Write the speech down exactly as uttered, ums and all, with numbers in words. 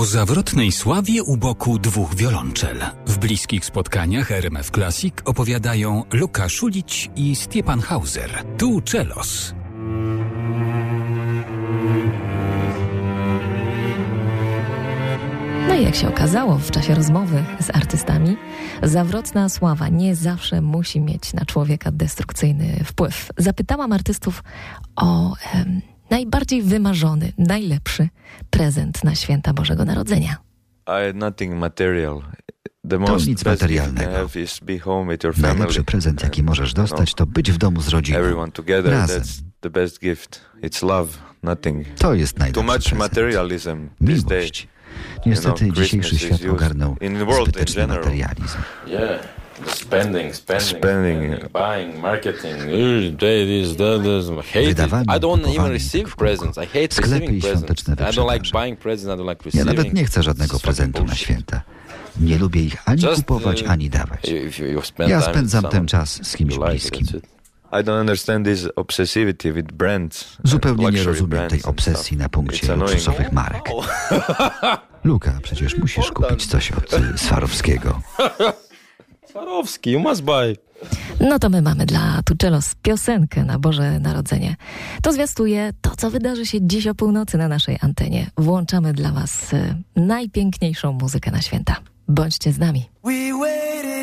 o zawrotnej sławie u boku dwóch wiolonczel. W bliskich spotkaniach R M F Classic opowiadają Luka Szulić i Stepan Hauser. Tu czelos. No i jak się okazało w czasie rozmowy z artystami, zawrotna sława nie zawsze musi mieć na człowieka destrukcyjny wpływ. Zapytałam artystów o em, najbardziej wymarzony, najlepszy prezent na święta Bożego Narodzenia. To nic materialnego. Najlepszy prezent, jaki możesz dostać, to być w domu z rodziną. Razem. To jest najlepszy prezent. Miłość. Niestety dzisiejszy świat ogarnął zbyteczny materializm. Wydawanie, kupowanie, sklepy i świąteczne wyprzedaże. Ja nawet nie chcę żadnego prezentu na święta. Nie lubię ich ani kupować, ani dawać. Ja spędzam ten czas z kimś bliskim. I don't understand this obsessivity with brands. Zupełnie nie rozumiem tej obsesji na punkcie luksusowych marek. Luka, przecież musisz kupić coś od Swarowskiego. Swarowski, you must buy. No to my mamy dla Tuczelos piosenkę na Boże Narodzenie. To zwiastuje to, co wydarzy się dziś o północy na naszej antenie. Włączamy dla was najpiękniejszą muzykę na święta. Bądźcie z nami. We waited.